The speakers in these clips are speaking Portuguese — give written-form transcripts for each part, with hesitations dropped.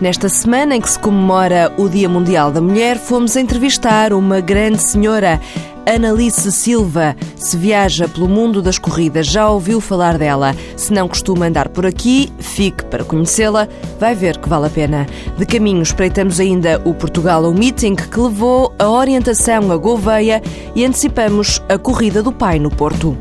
Nesta semana em que se comemora o Dia Mundial da Mulher, fomos entrevistar uma grande senhora, Analice Silva. Se viaja pelo mundo das corridas, já ouviu falar dela. Se não costuma andar por aqui, fique para conhecê-la, vai ver que vale a pena. De caminho, espreitamos ainda o Portugal O Meeting, que levou a orientação a Coveia, e antecipamos a corrida do pai no Porto.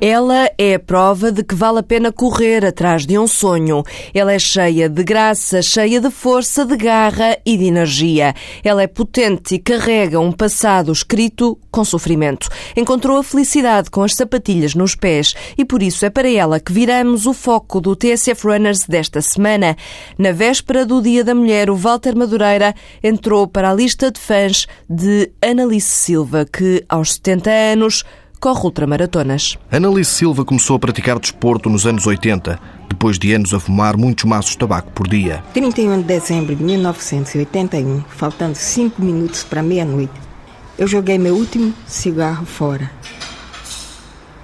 Ela é a prova de que vale a pena correr atrás de um sonho. Ela é cheia de graça, cheia de força, de garra e de energia. Ela é potente e carrega um passado escrito com sofrimento. Encontrou a felicidade com as sapatilhas nos pés e por isso é para ela que viramos o foco do TSF Runners desta semana. Na véspera do Dia da Mulher, o Walter Madureira entrou para a lista de fãs de Analice Silva, que aos 70 anos... corre ultramaratonas. Analice Silva começou a praticar desporto nos anos 80, depois de anos a fumar muitos maços de tabaco por dia. 31 de dezembro de 1981, faltando 5 minutos para meia-noite, eu joguei meu último cigarro fora.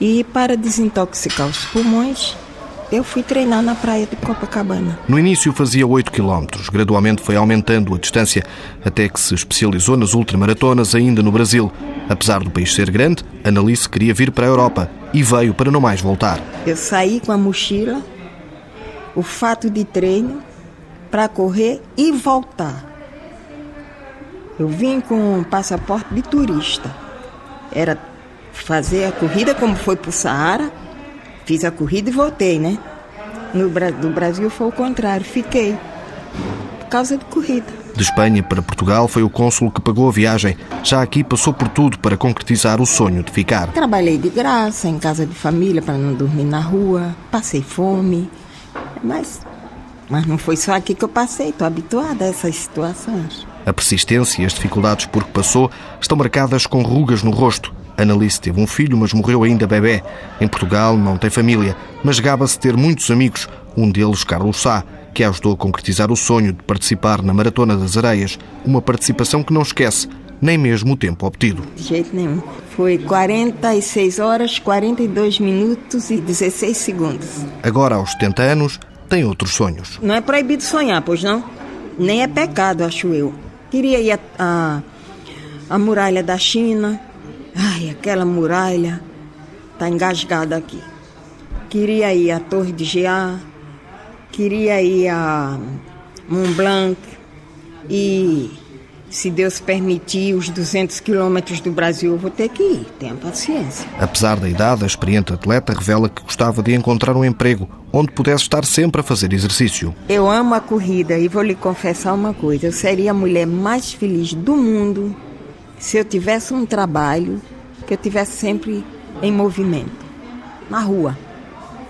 E para desintoxicar os pulmões, eu fui treinar na praia de Copacabana. No início fazia 8 km, gradualmente foi aumentando a distância, até que se especializou nas ultramaratonas ainda no Brasil. Apesar do país ser grande, Analice queria vir para a Europa e veio para não mais voltar. Eu saí com a mochila, o fato de treino, para correr e voltar. Eu vim com um passaporte de turista. Era fazer a corrida como foi para o Saara, fiz a corrida e voltei, né? No Brasil foi o contrário, fiquei por causa de corrida. De Espanha para Portugal foi o cônsul que pagou a viagem. Já aqui passou por tudo para concretizar o sonho de ficar. Trabalhei de graça, em casa de família, para não dormir na rua. Passei fome. Mas não foi só aqui que eu passei. Estou habituada a essas situações. A persistência e as dificuldades por que passou estão marcadas com rugas no rosto. Analice teve um filho, mas morreu ainda bebê. Em Portugal não tem família, mas gaba-se ter muitos amigos. Um deles, Carlos Sá, que a ajudou a concretizar o sonho de participar na Maratona das Areias, uma participação que não esquece, nem mesmo o tempo obtido. De jeito nenhum. Foi 46 horas, 42 minutos e 16 segundos. Agora, aos 70 anos, tem outros sonhos. Não é proibido sonhar, pois não? Nem é pecado, acho eu. Queria ir à Muralha da China. Ai, aquela muralha está engasgada aqui. Queria ir à Torre de Geá. Queria ir a Mont Blanc e, se Deus permitir, os 200 quilómetros do Brasil eu vou ter que ir. Tenha paciência. Apesar da idade, a experiente atleta revela que gostava de encontrar um emprego onde pudesse estar sempre a fazer exercício. Eu amo a corrida e vou lhe confessar uma coisa. Eu seria a mulher mais feliz do mundo se eu tivesse um trabalho que eu tivesse sempre em movimento, na rua.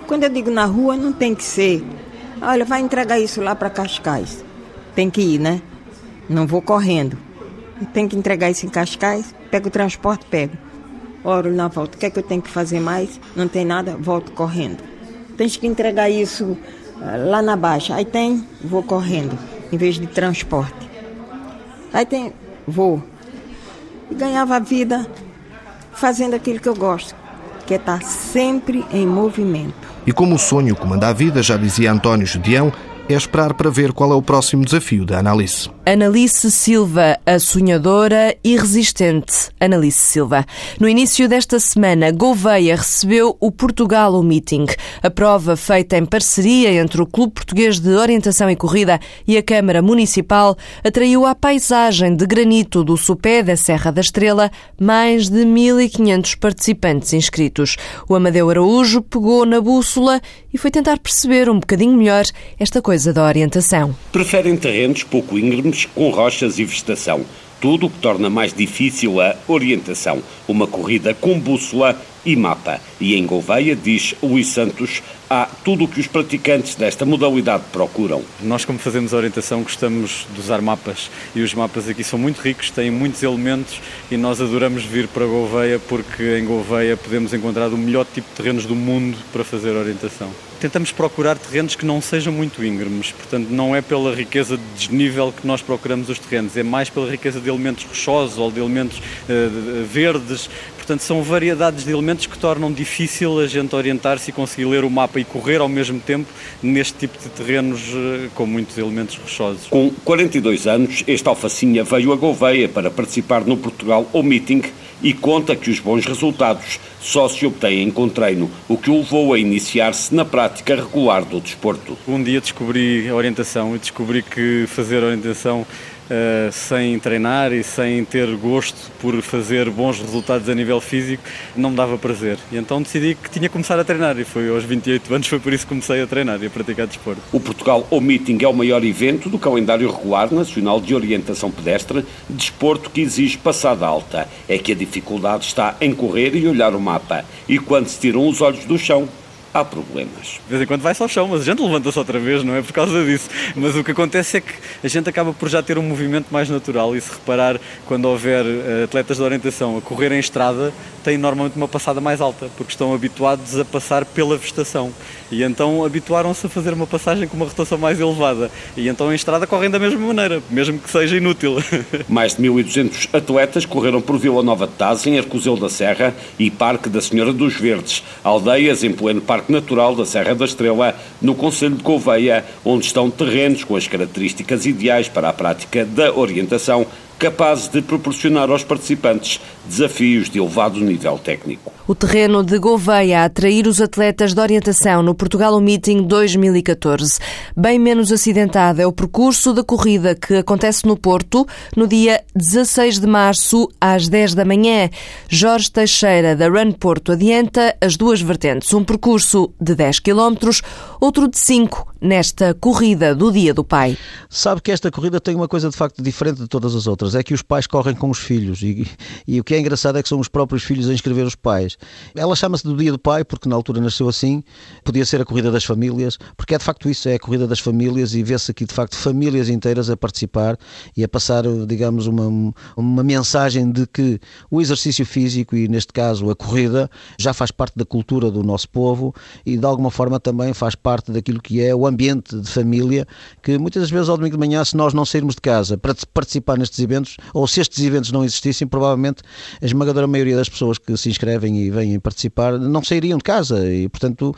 Quando eu digo na rua, não tem que ser... Olha, vai entregar isso lá para Cascais. Tem que ir, né? Não vou correndo. Tem que entregar isso em Cascais, pego o transporte, pego. Oro na volta, o que é que eu tenho que fazer mais? Não tem nada, volto correndo. Tens que entregar isso lá na Baixa. Aí tem, vou correndo, em vez de transporte. Aí tem, vou. E ganhava a vida fazendo aquilo que eu gosto, que é estar sempre em movimento. E como o sonho comanda a vida, já dizia António Judeão, é esperar para ver qual é o próximo desafio da Analice. Analice Silva, a sonhadora e resistente Analice Silva. No início desta semana, Coveia recebeu o Portugal O Meeting, a prova feita em parceria entre o Clube Português de Orientação e Corrida e a Câmara Municipal, atraiu à paisagem de granito do sopé da Serra da Estrela mais de 1.500 participantes inscritos. O Amadeu Araújo pegou na bússola e foi tentar perceber um bocadinho melhor esta coisa da orientação. Preferem terrenos pouco íngremes, com rochas e vegetação, tudo o que torna mais difícil a orientação, uma corrida com bússola e mapa. E em Coveia, diz Luís Santos, há tudo o que os praticantes desta modalidade procuram. Nós, como fazemos a orientação, gostamos de usar mapas e os mapas aqui são muito ricos, têm muitos elementos e nós adoramos vir para Gouveia porque em Gouveia podemos encontrar o melhor tipo de terrenos do mundo para fazer orientação. Tentamos procurar terrenos que não sejam muito íngremes, portanto não é pela riqueza de desnível que nós procuramos os terrenos, é mais pela riqueza de elementos rochosos ou de elementos verdes, portanto são variedades de elementos que tornam difícil a gente orientar-se e conseguir ler o mapa e correr ao mesmo tempo neste tipo de terrenos com muitos elementos rochosos. Com 42 anos, este alfacinha veio a Gouveia para participar no Portugal O Meeting e conta que os bons resultados só se obtêm com treino, o que o levou a iniciar-se na prática regular do desporto. Um dia descobri a orientação e descobri que fazer orientação sem treinar e sem ter gosto por fazer bons resultados a nível físico não me dava prazer. E então decidi que tinha que começar a treinar e foi aos 28 anos, foi por isso que comecei a treinar e a praticar desporto. O Portugal O Meeting é o maior evento do calendário regular nacional de orientação pedestre, desporto que exige passada alta. É que a dificuldade está em correr e olhar o mapa. E quando se tiram os olhos do chão, há problemas. De vez em quando vai-se ao chão, mas a gente levanta-se outra vez, não é por causa disso. Mas o que acontece é que a gente acaba por já ter um movimento mais natural e se reparar, quando houver atletas de orientação a correr em estrada, têm normalmente uma passada mais alta, porque estão habituados a passar pela vegetação. E então habituaram-se a fazer uma passagem com uma rotação mais elevada. E então em estrada correm da mesma maneira, mesmo que seja inútil. Mais de 1.200 atletas correram por Vila Nova de Tazem, Arcozelo da Serra e Parque da Senhora dos Verdes, aldeias em pleno Parque Natural da Serra da Estrela, no concelho de Gouveia, onde estão terrenos com as características ideais para a prática da orientação, capazes de proporcionar aos participantes desafios de elevado nível técnico. O terreno de Gouveia a atrair os atletas de orientação no Portugal O Meeting 2014. Bem menos acidentado é o percurso da corrida que acontece no Porto no dia 16 de março às 10 da manhã. Jorge Teixeira, da Run Porto, adianta as duas vertentes. Um percurso de 10 km, outro de 5 nesta corrida do Dia do Pai. Sabe que esta corrida tem uma coisa de facto diferente de todas as outras. É que os pais correm com os filhos e o que é engraçado é que são os próprios filhos a inscrever os pais. Ela chama-se do Dia do Pai porque na altura nasceu assim, podia ser a corrida das famílias, porque é de facto isso, é a corrida das famílias e vê-se aqui de facto famílias inteiras a participar e a passar, digamos, uma mensagem de que o exercício físico e neste caso a corrida já faz parte da cultura do nosso povo e de alguma forma também faz parte daquilo que é o ambiente de família, que muitas das vezes ao domingo de manhã, se nós não sairmos de casa para participar nestes eventos, ou se estes eventos não existissem, provavelmente a esmagadora maioria das pessoas que se inscrevem e vêm participar não sairiam de casa e, portanto,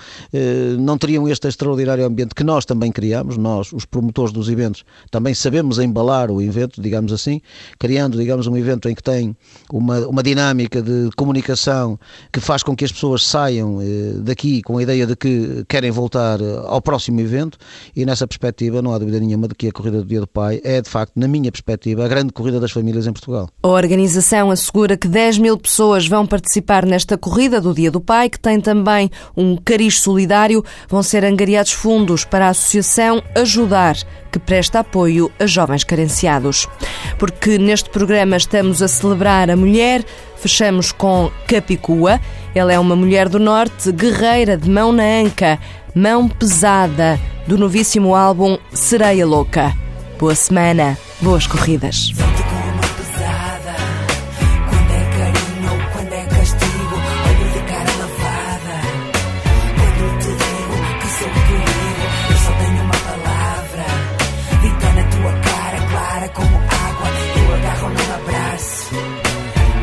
não teriam este extraordinário ambiente que nós também criamos. Nós, os promotores dos eventos, também sabemos embalar o evento, digamos assim, criando, digamos, um evento em que tem uma dinâmica de comunicação que faz com que as pessoas saiam daqui com a ideia de que querem voltar ao próximo evento e, nessa perspectiva, não há dúvida nenhuma de que a Corrida do Dia do Pai é, de facto, na minha perspectiva, a grande corrida das famílias em Portugal. A organização assegura que 10 mil pessoas vão participar nesta corrida do Dia do Pai, que tem também um cariz solidário. Vão ser angariados fundos para a Associação Ajudar, que presta apoio a jovens carenciados. Porque neste programa estamos a celebrar a mulher, fechamos com Capicua. Ela é uma mulher do Norte, guerreira, de mão na anca, mão pesada, do novíssimo álbum Sereia Louca. Boa semana. Boas corridas. Sinto com a mão pesada, quando é carinho ou quando é castigo, olho de cara lavada. Quando te digo que sou querido, eu só tenho uma palavra dita na tua cara, clara como água. Eu agarro num abraço,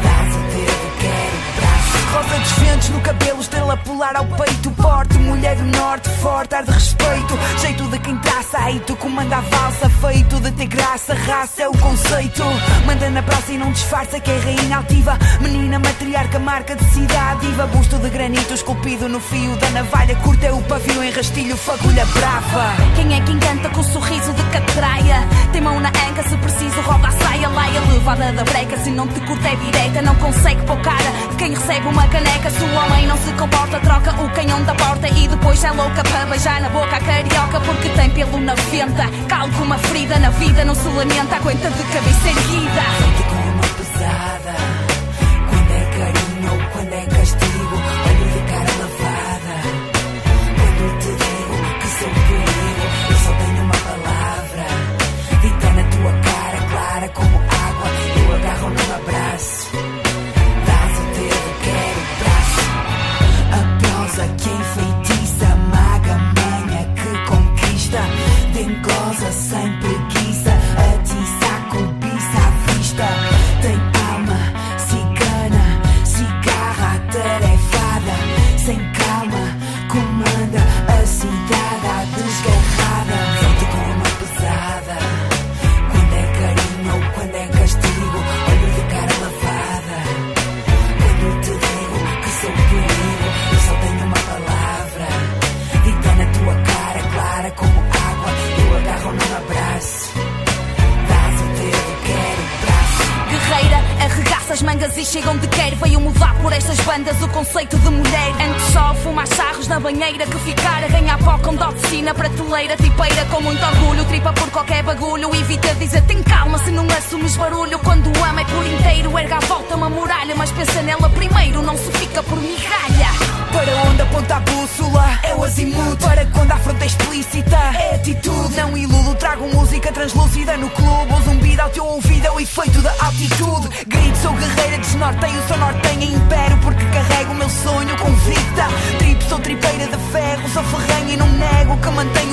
dás o dedo, quero o braço. Rosa dos ventos no cabelo, estrela polar ao peito, porte, mulher do norte, forte, ar de respeito, jeito de quem traça, aí tu comanda a valsa, feito de ter graça, raça é o conceito, manda na praça e não disfarça que é rainha altiva, menina matriarca, marca de cidade, diva, busto de granito esculpido no fio da navalha, curta é o pavio em rastilho, fagulha brava. Quem é que encanta com o sorriso de catraia, tem mão na anca, se preciso rouba a saia, laia, levada da breca, se não te curta é direita, não consegue pôr cara, quem recebe uma caneca, se o homem não se comporta, troca o canhão da porta e depois é louca para beijar na boca a carioca porque tem pelo na venta, calco uma ferida na vida, não se lamenta, aguenta de cabeça erguida. Sinto com a mão pesada, quando é carinho ou quando é castigo, olho de cara lavada, quando mangas e chegam de queiro. Veio mudar por estas bandas o conceito de mulher. Antes só fumar sarros na banheira que ficar a ganhar pó com dó de sina, prateleira, tipeira com muito orgulho. Tripa por qualquer bagulho, evita dizer tem calma se não assumes barulho. Quando ama é por inteiro, erga à volta uma muralha, mas pensa nela primeiro, não se fica por migalha. Para onde aponta a bússola é o azimuth, para quando há fronte explícita é atitude. Não iludo, trago música translúcida no clube. O zumbido ao teu ouvido é o efeito da altitude. Grito, sou guerreira, desnorteio, sou nortenha, impero porque carrego o meu sonho convicta. Tripo, sou tripeira de ferro, sou ferrenha e não nego que mantenho